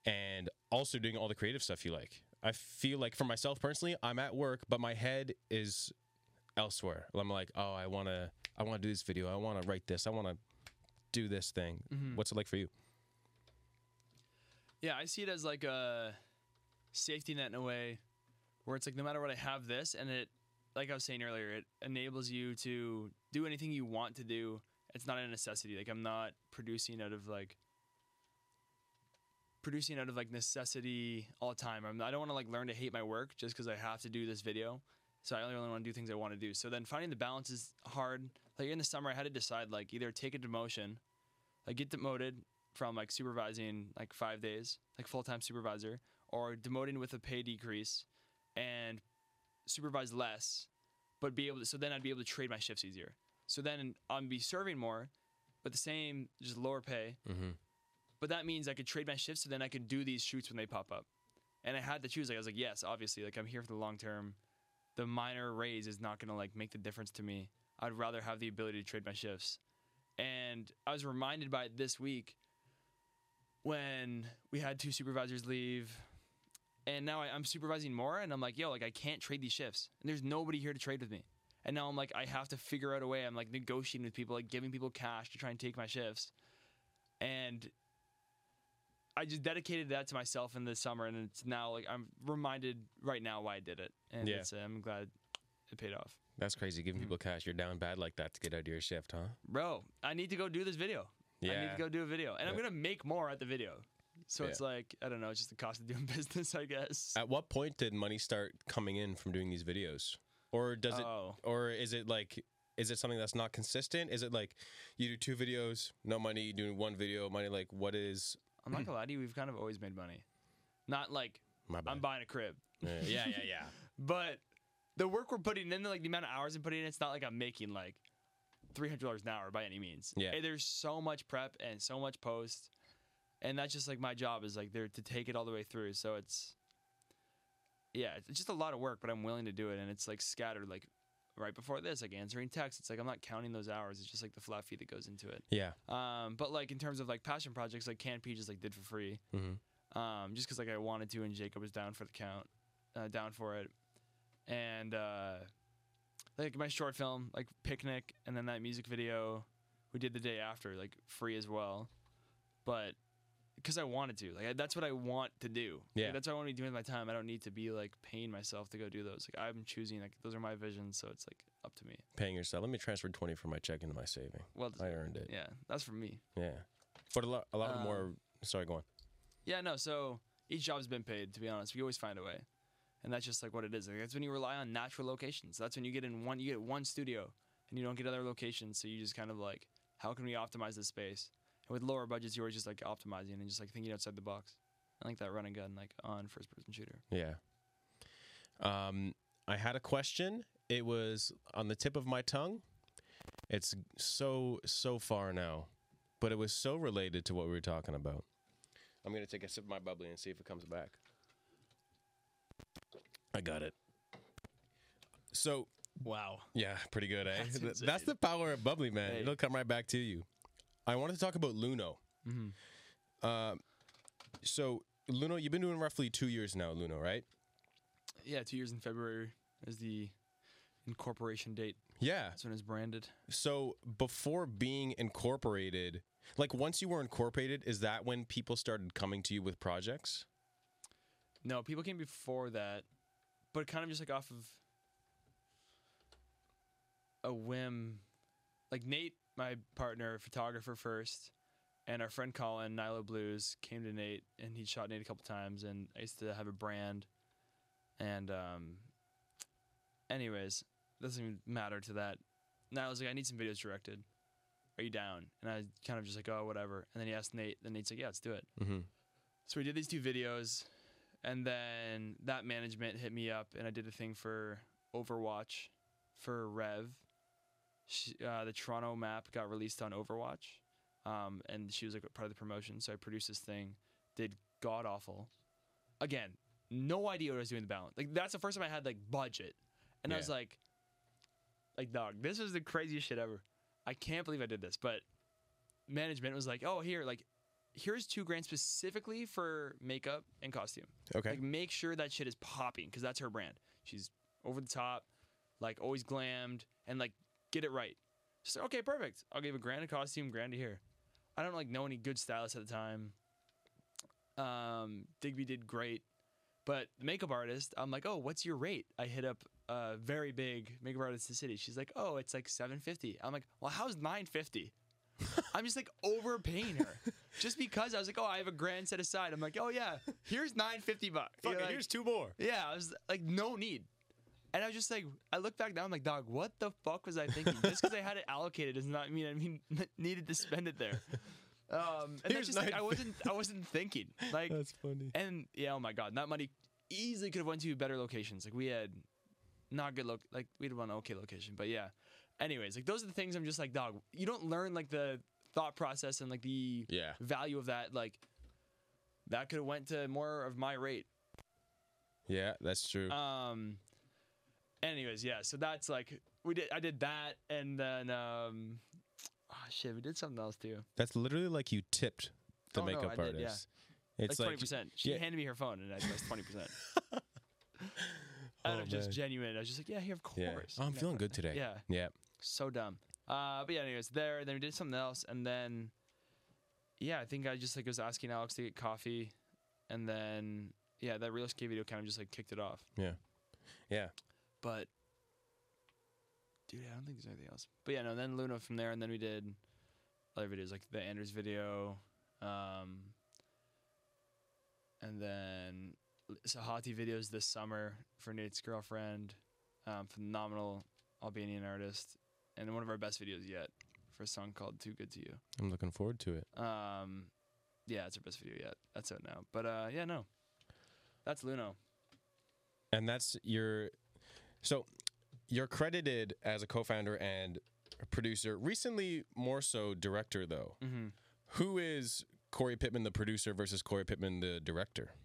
and also doing all the creative stuff you like? I feel like for myself personally, I'm at work, but my head is elsewhere. I'm like, oh, I want to do this video. I want to write this. I want to do this thing. Mm-hmm. What's it like for you? Yeah, I see it as like a safety net in a way where it's like, no matter what, I have this. And it, like I was saying earlier, it enables you to do anything you want to do. It's not a necessity. Like I'm not producing out of necessity all the time. I don't want to like learn to hate my work just because I have to do this video. So I only want to do things I want to do. So then finding the balance is hard. Like in the summer, I had to decide like either take a demotion, like get demoted from like supervising like 5 days, like full-time supervisor, or demoted with a pay decrease and supervise less, but be able to. So then I'd be able to trade my shifts easier. So then I'd be serving more, but the same, just lower pay. Mm-hmm. But that means I could trade my shifts, so then I could do these shoots when they pop up. And I had to choose. Like I was like, yes, obviously. Like I'm here for the long term. The minor raise is not going to like make the difference to me. I'd rather have the ability to trade my shifts. And I was reminded by it this week when we had two supervisors leave. And now I'm supervising more, and I'm like, yo, like I can't trade these shifts. And there's nobody here to trade with me. And now I'm like, I have to figure out a way. I'm like negotiating with people, like giving people cash to try and take my shifts. And I just dedicated that to myself in the summer. And it's now like, I'm reminded right now why I did it. And yeah. I'm glad it paid off. That's crazy. Giving people cash. You're down bad like that to get out of your shift, huh? Bro, I need to go do this video. Yeah. I need to go do a video. And I'm going to make more at the video. So it's like, I don't know, it's just the cost of doing business, I guess. At what point did money start coming in from doing these videos? Or does it, or is it like, is it something that's not consistent? Is it like you do 2 videos, no money, you do 1 video, money? Like, what is? I'm not gonna lie to you, we've kind of always made money. Not like I'm buying a crib. Yeah. But the work we're putting in, like the amount of hours I'm putting in, it's not like I'm making like $300 an hour by any means. Yeah. Hey, there's so much prep and so much post, and that's just like my job is like there to take it all the way through. So it's. Yeah, it's just a lot of work, but I'm willing to do it, and it's, like, scattered, like, right before this, like, answering texts. It's, like, I'm not counting those hours. It's just, like, the flat fee that goes into it. Yeah. But, like, in terms of, like, passion projects, like, Canned Peaches, like, did for free. Mm-hmm. Just because, like, I wanted to, and Jacob was down for it. And, like, my short film, like, Picnic, and then that music video we did the day after, like, free as well. But... because I wanted to. Like, that's what I want to do. Yeah. Like, that's what I want to be doing with my time. I don't need to be, like, paying myself to go do those. Like, I'm choosing. Like, those are my visions, so it's, like, up to me. Paying yourself. Let me transfer 20 from my check into my saving. Well, I earned it. Yeah. That's for me. Yeah. But a lot of more... Sorry, go on. Yeah, no. So, each job's been paid, to be honest. We always find a way. And that's just, like, what it is. Like, that's when you rely on natural locations. That's when you get in one... You get one studio, and you don't get other locations, so you just kind of like, how can we optimize this space? And with lower budgets, you're always just like optimizing and just like thinking outside the box. I like that run and gun, like on first-person shooter. Yeah. I had a question. It was on the tip of my tongue. It's so far now, but it was so related to what we were talking about. I'm going to take a sip of my bubbly and see if it comes back. I got it. So, wow. Yeah, pretty good, eh? That's the power of bubbly, man. Hey. It'll come right back to you. I wanted to talk about Luno. Mm-hmm. So, Luno, you've been doing roughly 2 years now, Luno, right? Yeah, 2 years in February is the incorporation date. Yeah. That's when it's branded. So, before being incorporated, like once you were incorporated, is that when people started coming to you with projects? No, people came before that, but kind of just like off of a whim. Like Nate, my partner, photographer first, and our friend Colin, Nilo Blues, came to Nate, and he shot Nate a couple times, and I used to have a brand. And anyways, doesn't even matter to that. Nilo was like, I need some videos directed. Are you down? And I kind of just like, oh, whatever. And then he asked Nate, then Nate's like, yeah, let's do it. Mm-hmm. So we did these two videos, and then that management hit me up, and I did a thing for Overwatch for Rev. The Toronto map got released on Overwatch. And she was like part of the promotion, so I produced this thing, did god awful. Again, no idea what I was doing the balance. Like that's the first time I had like budget, and yeah. I was like dog, this is the craziest shit ever. I can't believe I did this. But management was like, oh here, like here's $2,000 specifically for makeup and costume. Okay, like make sure that shit is popping because that's her brand. She's over the top, like always glammed, and like get it right. Just like, okay, perfect. I'll give $1,000 a costume, $1,000 a hair. I don't like know any good stylists at the time. Digby did great, but the makeup artist, I'm like, oh, what's your rate? I hit up a very big makeup artist in the city. She's like, oh, it's like $750. I'm like, well, how's $950? I'm just like overpaying her, just because I was like, oh, I have $1,000 set aside. I'm like, oh yeah, here's $950. Fuck it, like, here's two more. Yeah, I was like, no need. And I was just like, I look back now, I'm like, dog, what the fuck was I thinking? Just because I had it allocated does not mean I needed to spend it there. And that's just like, I wasn't thinking. Like, that's funny. And yeah, oh my god, that money easily could have went to better locations. Like we had not good like we had one okay location, but yeah. Anyways, like those are the things I'm just like, dog, you don't learn like the thought process and like the value of that. Like that could have went to more of my rate. Yeah, that's true. Anyways, yeah, so that's like I did that, and then we did something else too. That's literally like you tipped the makeup artist. Yeah. It's like 20%. She handed me her phone and I guessed 20%. Out of just genuine. I was just like, yeah, here, of course. Yeah. Oh, I'm feeling good today. Yeah. Yeah. So dumb. But yeah, anyways, then we did something else, and then yeah, I think I just like was asking Alex to get coffee, and then yeah, that Realist K video kind of just like kicked it off. Yeah. Yeah. But, dude, I don't think there's anything else. But yeah, no, then Luno from there, and then we did other videos, like the Anders video, and then Sahati videos this summer for Nate's girlfriend, phenomenal Albanian artist, and one of our best videos yet for a song called Too Good To You. I'm looking forward to it. Yeah, it's our best video yet. That's out now. But, yeah, no, that's Luno. And that's your... So, you're credited as a co-founder and a producer, recently more so director, though. Mm-hmm. Who is Cory Pitman, the producer, versus Cory Pitman, the director?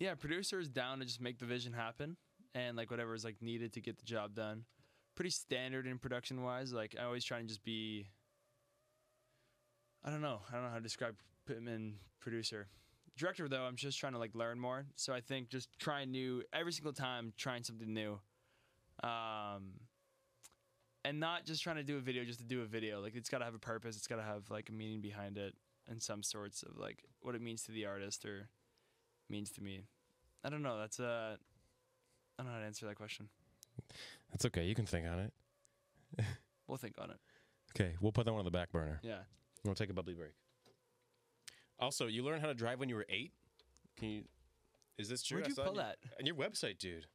Yeah, producer is down to just make the vision happen and, like, whatever is, like, needed to get the job done. Pretty standard in production-wise. Like, I always try and just be... I don't know how to describe Pitman, producer. Director, though, I'm just trying to, like, learn more. So I think just every single time, trying something new. And not just trying to do a video just to do a video. Like, it's got to have a purpose. It's got to have, like, a meaning behind it and some sorts of, like, what it means to the artist or means to me. I don't know. I don't know how to answer that question. That's okay. You can think on it. We'll think on it. Okay. We'll put that one on the back burner. Yeah. We'll take a bubbly break. Also, you learned how to drive when you were 8? Can you? Is this true? Where'd you pull that? On your website, dude.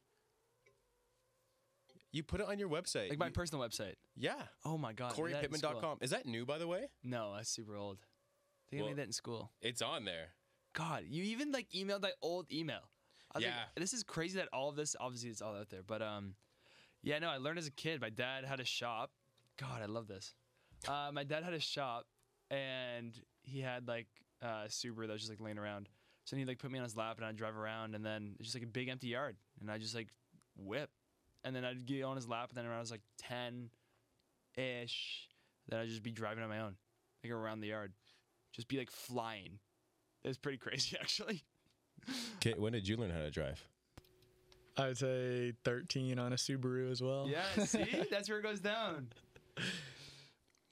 You put it on your website. Like my personal website? Yeah. Oh my God. CoryPitman.com. Is that new, by the way? No, that's super old. I think I made that in school. It's on there. God, you even like emailed that old email. I was like, this is crazy that all of this, obviously it's all out there. But yeah, no, I learned as a kid. My dad had a shop. God, I love this. My dad had a shop and he had like a Subaru that was just like laying around. So he'd like put me on his lap and I'd drive around and then it's just like a big empty yard and I just like whip. And then I'd get on his lap, and then around I was like 10-ish, then I'd just be driving on my own, like around the yard, just be like flying. It was pretty crazy, actually. Kit, when did you learn how to drive? I would say 13 on a Subaru as well. Yeah, see, that's where it goes down.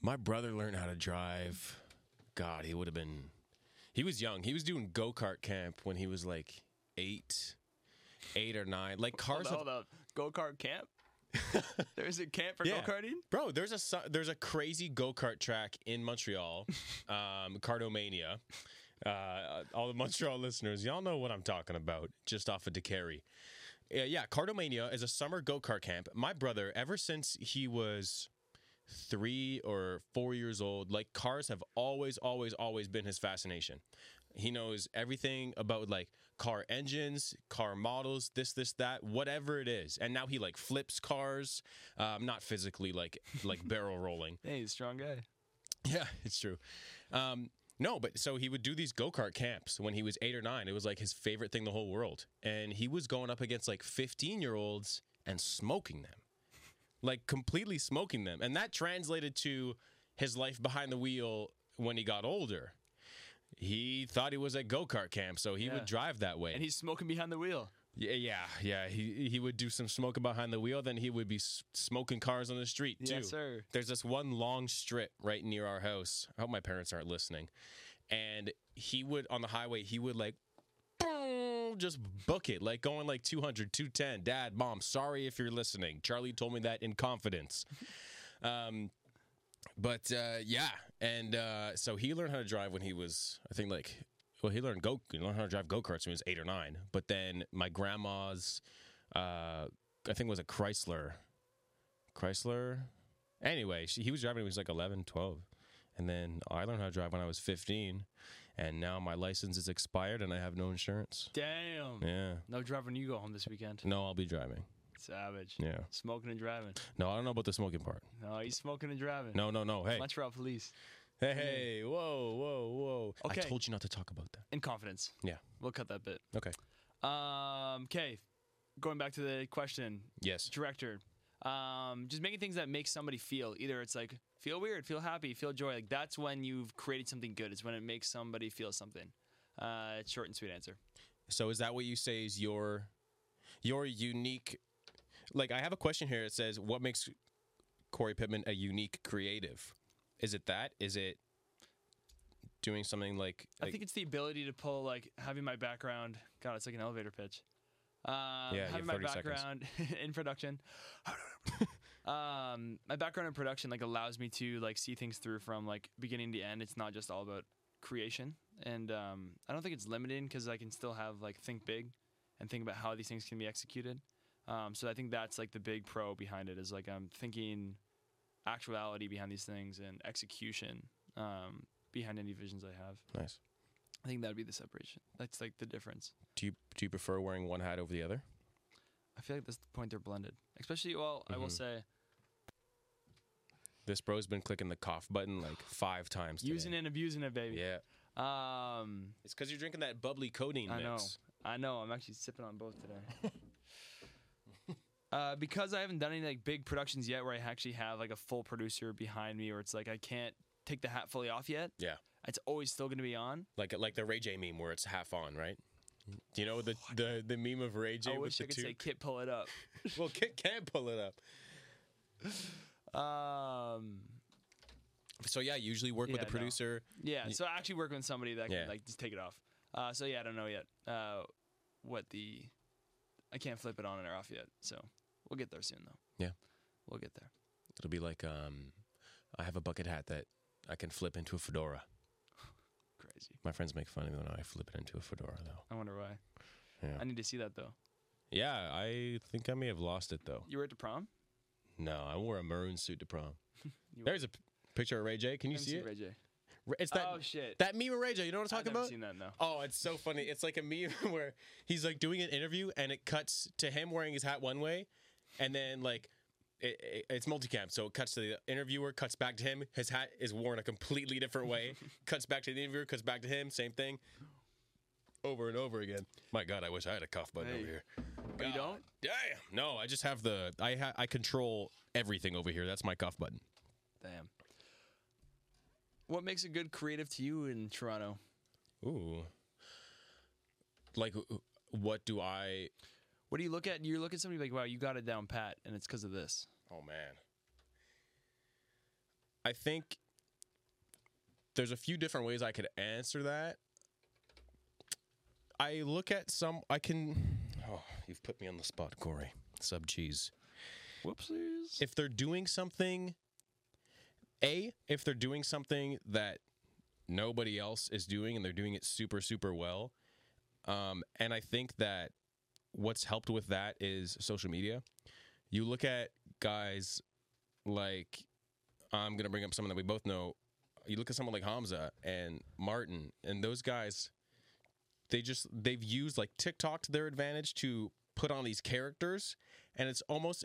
My brother learned how to drive. God, he would have been. He was young. He was doing go-kart camp when he was like 8 or 9, like cars. Hold up. Go-kart camp? There's a camp for go-karting? Bro, there's a crazy go-kart track in Montreal, Cardomania. All the Montreal listeners, y'all know what I'm talking about, just off of DeCary. Yeah, Cardomania is a summer go-kart camp. My brother, ever since he was 3 or 4 years old, like cars have always been his fascination. He knows everything about like car engines, car models, this, that, whatever it is. And now he like flips cars, not physically like barrel rolling. Hey, he's a strong guy. Yeah, it's true. No, but so he would do these go-kart camps when he was 8 or 9. It was like his favorite thing in the whole world. And he was going up against like 15-year-olds and smoking them. Like completely smoking them. And that translated to his life behind the wheel when he got older. He thought he was at go-kart camp, so he would drive that way. And he's smoking behind the wheel. Yeah. He would do some smoking behind the wheel, then he would be smoking cars on the street, too. Yes, sir. There's this one long strip right near our house. I hope my parents aren't listening. And he would, on the highway, he would like, just book it, like going like 200, 210. Dad, Mom, sorry if you're listening. Charlie told me that in confidence. So he learned how to drive when he was, I think, like, well, he learned how to drive go-karts when he was 8 or 9. But then my grandma's, I think it was a Chrysler. Anyway, he was driving when he was like 11, 12. And then I learned how to drive when I was 15, and now my license is expired, and I have no insurance. Damn. Yeah. No driving when you go home this weekend. No, I'll be driving. Savage. Yeah. Smoking and driving. No, I don't know about the smoking part. No, he's smoking and driving. No. Hey. Montreal police. Hey. Whoa. Okay. I told you not to talk about that. In confidence. Yeah. We'll cut that bit. Okay. Okay. Going back to the question. Yes. Director. Just making things that make somebody feel. Either it's like, feel weird, feel happy, feel joy. Like, that's when you've created something good. It's when it makes somebody feel something. It's short and sweet answer. So is that what you say is your unique... Like, I have a question here. It says, what makes Cory Pitman a unique creative? Is it that? Is it doing something like... I think it's the ability to pull, like, having my background... God, it's like an elevator pitch. Having my background in production, my background in production like allows me to like see things through from like beginning to end. It's not just all about creation, and I don't think it's limiting because I can still have like think big and think about how these things can be executed. So I think that's like the big pro behind it is like I'm thinking actuality behind these things and execution behind any visions I have. Nice. I think that'd be the separation. That's like the difference. Do you prefer wearing one hat over the other? I feel like that's the point they're blended. Especially, I will say... This bro's been clicking the cough button like 5 times today. Using and abusing it, baby. Yeah. It's because you're drinking that bubbly codeine mix. I know. I'm actually sipping on both today. Because I haven't done any like big productions yet where I actually have like a full producer behind me where it's like I can't take the hat fully off yet. Yeah. It's always still going to be on. Like the Ray J meme where it's half on, right? Do you know the meme of Ray J with the I wish I could say, Kit, pull it up. Well, Kit can pull it up. So, yeah, usually work with a producer. No. Yeah, so I actually work with somebody that can like just take it off. I don't know yet I can't flip it on or off yet. So we'll get there soon, though. Yeah. We'll get there. It'll be like I have a bucket hat that I can flip into a fedora. Crazy. My friends make fun of me when I flip it into a fedora, though. I wonder why. Yeah. I need to see that, though. Yeah, I think I may have lost it, though. You were at the prom? No, I wore a maroon suit to prom. There's a picture of Ray J. Can you see it? Ray J. It's that, oh, shit. That meme of Ray J. You know what I'm talking about? I've never seen that, no. Oh, it's so funny. It's like a meme where he's like doing an interview and it cuts to him wearing his hat one way, and then like it's multicam, so it cuts to the interviewer, cuts back to him. His hat is worn a completely different way. Cuts back to the interviewer, cuts back to him. Same thing. Over and over again. My God, I wish I had a cough button over here. God. You don't? Damn. No, I just have the I control everything over here. That's my cough button. Damn. What makes a good creative to you in Toronto? Ooh. Like, what do I... What do you look at? You look at somebody like, wow, you got it down pat, and it's because of this. Oh, man. I think there's a few different ways I could answer that. I look at some... I can... Oh, you've put me on the spot, Corey. Sub cheese. Whoopsies. If they're doing something... if they're doing something that nobody else is doing and they're doing it super, super well. And I think that what's helped with that is social media. You look at guys like, I'm going to bring up someone that we both know. You look at someone like Hamza and Martin and those guys, they've used like TikTok to their advantage to put on these characters. And it's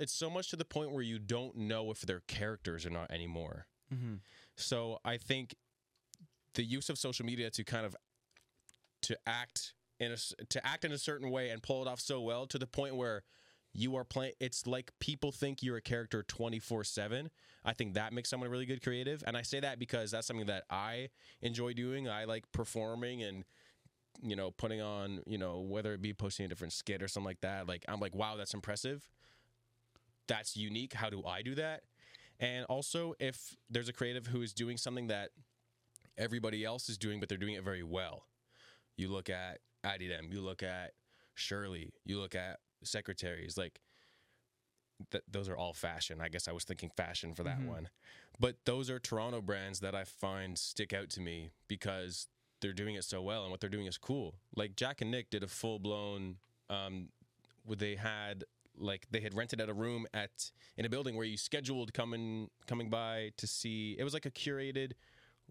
so much to the point where you don't know if they're characters or not anymore. Mm-hmm. So I think the use of social media to kind of to act in a certain way and pull it off so well to the point where you are playing. It's like people think you're a character 24/7. I think that makes someone a really good creative, and I say that because that's something that I enjoy doing. I like performing and putting on whether it be posting a different skit or something like that. Like I'm like, wow, that's impressive. That's unique. How do I do that? And also, if there's a creative who is doing something that everybody else is doing, but they're doing it very well, you look at Adidem, you look at Shirley, you look at Secretaries, like those are all fashion. I guess I was thinking fashion for that one. But those are Toronto brands that I find stick out to me because they're doing it so well and what they're doing is cool. Like Jack and Nick did a full-blown, they had rented out a room in a building where you scheduled coming by to see. It was like a curated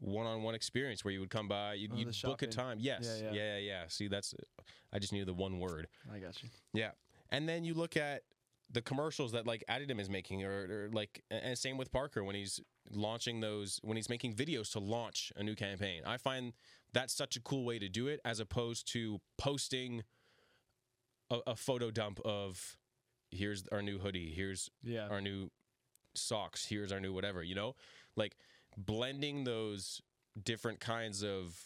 one-on-one experience where you would come by, you'd book a time. Yes. Yeah. See, I just knew the one word. I got you. Yeah. And then you look at the commercials that like Adidem is making or and same with Parker when he's launching those, when he's making videos to launch a new campaign. I find that's such a cool way to do it as opposed to posting a photo dump of, here's our new hoodie, here's our new socks, here's our new whatever, Like, blending those different kinds of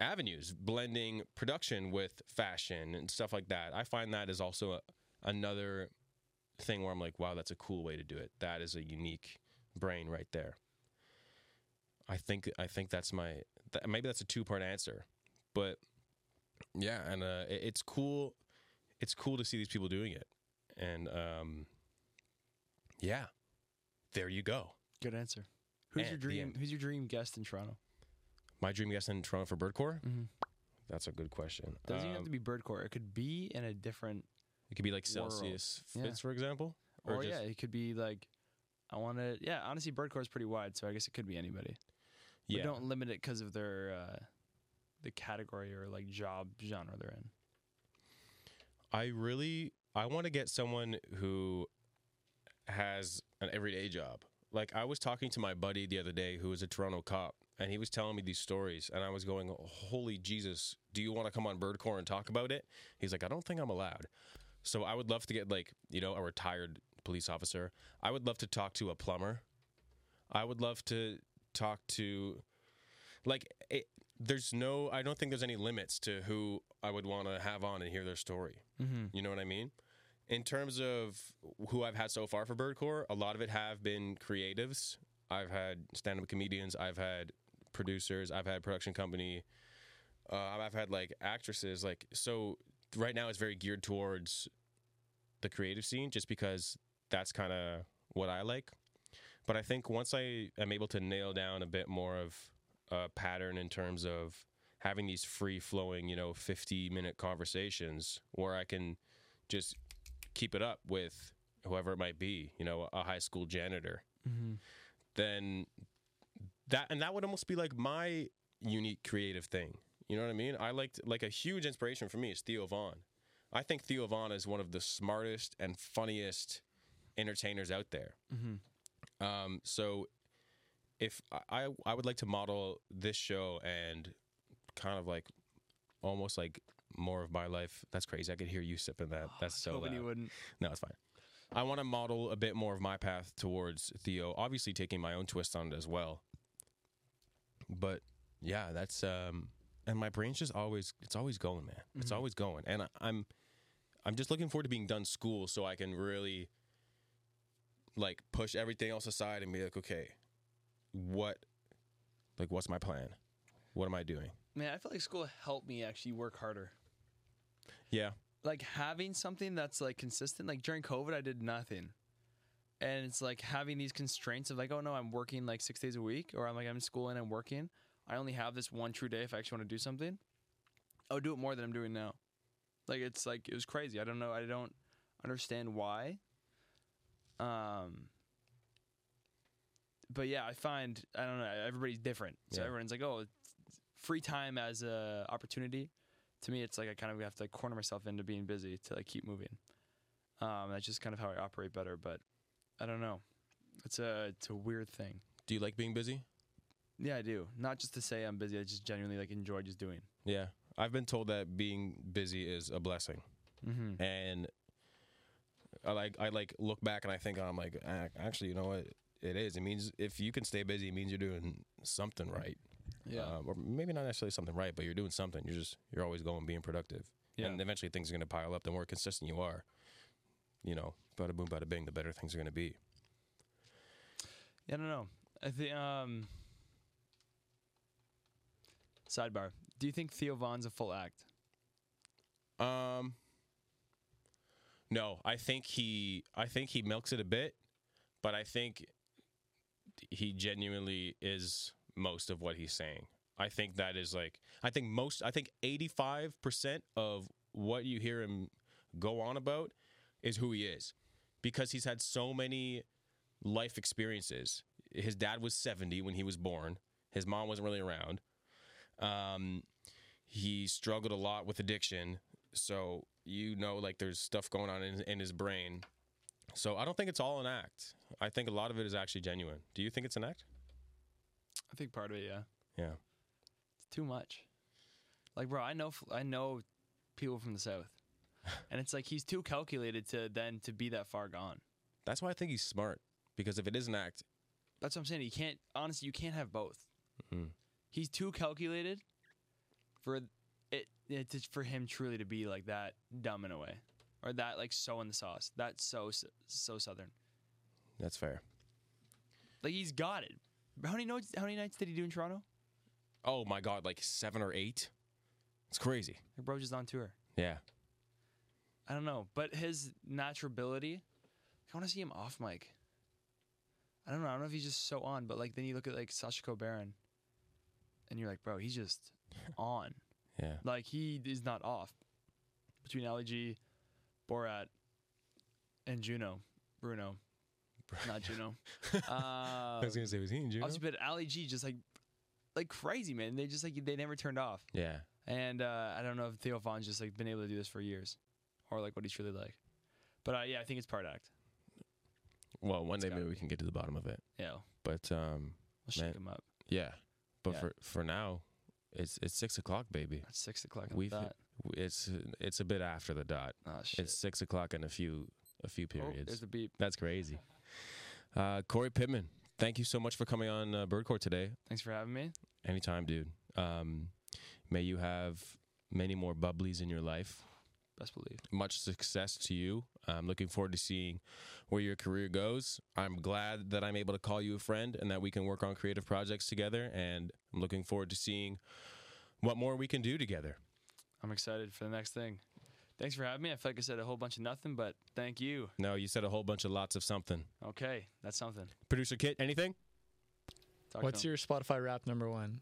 avenues, blending production with fashion and stuff like that. I find that is also another thing where I'm like, wow, that's a cool way to do it. That is a unique brain right there. I think that's maybe that's a two-part answer. But, yeah, and it's cool. It's cool to see these people doing it. And, there you go. Good answer. Who's your dream guest in Toronto? My dream guest in Toronto for Birdcore? Mm-hmm. That's a good question. Doesn't even have to be Birdcore. It could be in a different It could be like Celsius world. Fits, for example. It could be like, honestly, Birdcore is pretty wide, so I guess it could be anybody. Yeah. But don't limit it because of their, the category or like job genre they're in. I want to get someone who has an everyday job. Like, I was talking to my buddy the other day who is a Toronto cop, and he was telling me these stories, and I was going, holy Jesus, do you want to come on Birdcore and talk about it? He's like, I don't think I'm allowed. So I would love to get, a retired police officer. I would love to talk to a plumber. I would love to talk to... I don't think there's any limits to who I would want to have on and hear their story. Mm-hmm. You know what I mean? In terms of who I've had so far for Birdcore, a lot of it have been creatives. I've had stand-up comedians. I've had producers. I've had production company. I've had actresses. So right now it's very geared towards the creative scene just because that's kind of what I like. But I think once I am able to nail down a bit more of a pattern in terms of having these free-flowing, 50-minute conversations where I can just keep it up with whoever it might be, you know, a high school janitor, then that would almost be like my unique creative thing. You know what I mean? I liked, like, a huge inspiration for me is Theo Vaughn. I think Theo Vaughn is one of the smartest and funniest entertainers out there. So if I would like to model this show and kind of like almost like more of my life. That's crazy. I could hear you sipping that. Oh, that's so loud. You wouldn't. No, it's fine. I want to model a bit more of my path towards Theo, obviously taking my own twist on it as well. But yeah, that's and my brain's just always, it's always going, man. It's always going. And I'm just looking forward to being done school so I can really like push everything else aside and be like, okay, what's my plan? What am I doing? Man, I feel like school helped me actually work harder. Yeah. Like having something that's like consistent. Like during COVID, I did nothing. And it's like having these constraints of like, oh no, I'm working like 6 days a week, or I'm in school and I'm working. I only have this one true day if I actually want to do something. I'll do it more than I'm doing now. Like it's like, it was crazy. I don't know. I don't understand why. But yeah, I find, I don't know, everybody's different. So everyone's like, oh, free time as a opportunity. To me, it's like I kind of have to like corner myself into being busy to like keep moving. That's just kind of how I operate better, but I don't know. It's a weird thing. Do you like being busy? Yeah, I do. Not just to say I'm busy. I just genuinely like enjoy just doing. Yeah. I've been told that being busy is a blessing. And I look back and I think, I'm like, actually, you know what? It is. It means if you can stay busy, it means you're doing something right. Yeah. Or maybe not necessarily something right, but you're doing something. You're always going, being productive. Yeah. And eventually things are going to pile up. The more consistent you are, you know, bada boom, bada bing, the better things are going to be. Yeah, I don't know. I think, sidebar. Do you think Theo Vaughn's a full act? No, I think he milks it a bit, but I think he genuinely is most of what he's saying. I think that is like, I think 85% of what you hear him go on about is who he is, because he's had so many life experiences. His dad was 70 when he was born. His mom wasn't really around. He struggled a lot with addiction. So, you know, like there's stuff going on in his brain. So I don't think it's all an act. I think a lot of it is actually genuine. Do you think it's an act? I think part of it, yeah. Yeah. It's too much. Like, bro, I know people from the South. And it's like he's too calculated to be that far gone. That's why I think he's smart. Because if it is an act. That's what I'm saying. You can't have both. Mm-hmm. He's too calculated for it for him truly to be like that dumb in a way, or that like so in the sauce. That's so southern. That's fair. Like he's got it. How many nights did he do in Toronto? Oh my god, like 7 or 8. It's crazy. Like bro, just on tour. Yeah. I don't know, but his naturality. I want to see him off mic. I don't know. I don't know if he's just so on, but like then you look at like Sacha Baron, and you're like, bro, he's just on. Yeah. Like, he is not off. Between Ali G, Borat, and Bruno. Not Juno. I was going to say, was he in Juno? But Ali G just, like crazy, man. They just, like, they never turned off. Yeah. And I don't know if Theo Vaughn's just, like, been able to do this for years. Or, like, what he's really like. But, yeah, I think it's part act. Well, one day maybe we can get to the bottom of it. Yeah. But, we'll shake him up. Yeah. But yeah. For now... It's 6 o'clock, baby. It's 6 o'clock. It's a bit after the dot. Oh, shit. It's 6 o'clock in a few periods. Oh, there's a beep. That's crazy. Cory Pitman, thank you so much for coming on Birdcore today. Thanks for having me. Anytime, dude. May you have many more bubblies in your life. Best believe. Much success to you. I'm looking forward to seeing where your career goes. I'm glad that I'm able to call you a friend and that we can work on creative projects together. And I'm looking forward to seeing what more we can do together. I'm excited for the next thing. Thanks for having me. I feel like I said a whole bunch of nothing, but thank you. No, you said a whole bunch of lots of something. Okay, that's something. Producer Kit, anything? What's your Spotify rap number 1?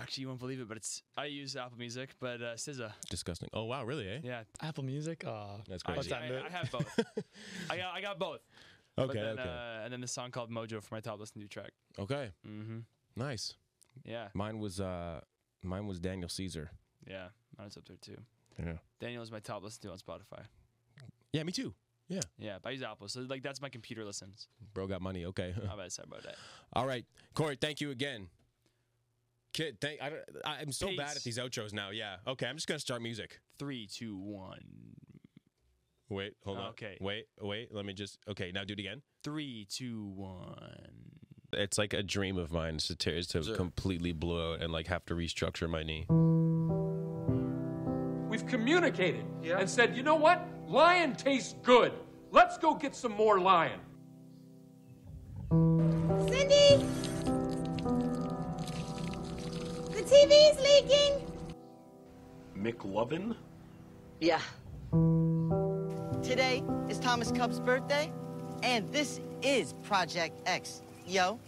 Actually, you won't believe it, but it's I use Apple Music, but SZA. Disgusting. Oh wow, really? Eh? Yeah. Apple Music. That's crazy. I have both. I got both. Okay. Then, okay. And then this song called Mojo for my top listened to track. Okay. Mm-hmm. Nice. Yeah. Mine was Daniel Caesar. Yeah, mine's up there too. Yeah. Daniel is my top listened to on Spotify. Yeah, me too. Yeah. Yeah, but I use Apple. So, like, that's my computer listens. Bro got money. Okay. How about I said about that? All right. Cory, thank you again. Kit, I'm so bad at these outros now. Yeah. Okay, I'm just going to start music. 3, 2, 1. Wait, hold on. Okay. Wait. Let me just. Okay, now do it again. 3, 2, 1. It's like a dream of mine to completely blow out and, like, have to restructure my knee. We've communicated and said, you know what? Lion tastes good. Let's go get some more lion. Cindy! The TV's leaking! McLovin? Yeah. Today is Thomas Cub's birthday, and this is Project X. Yo.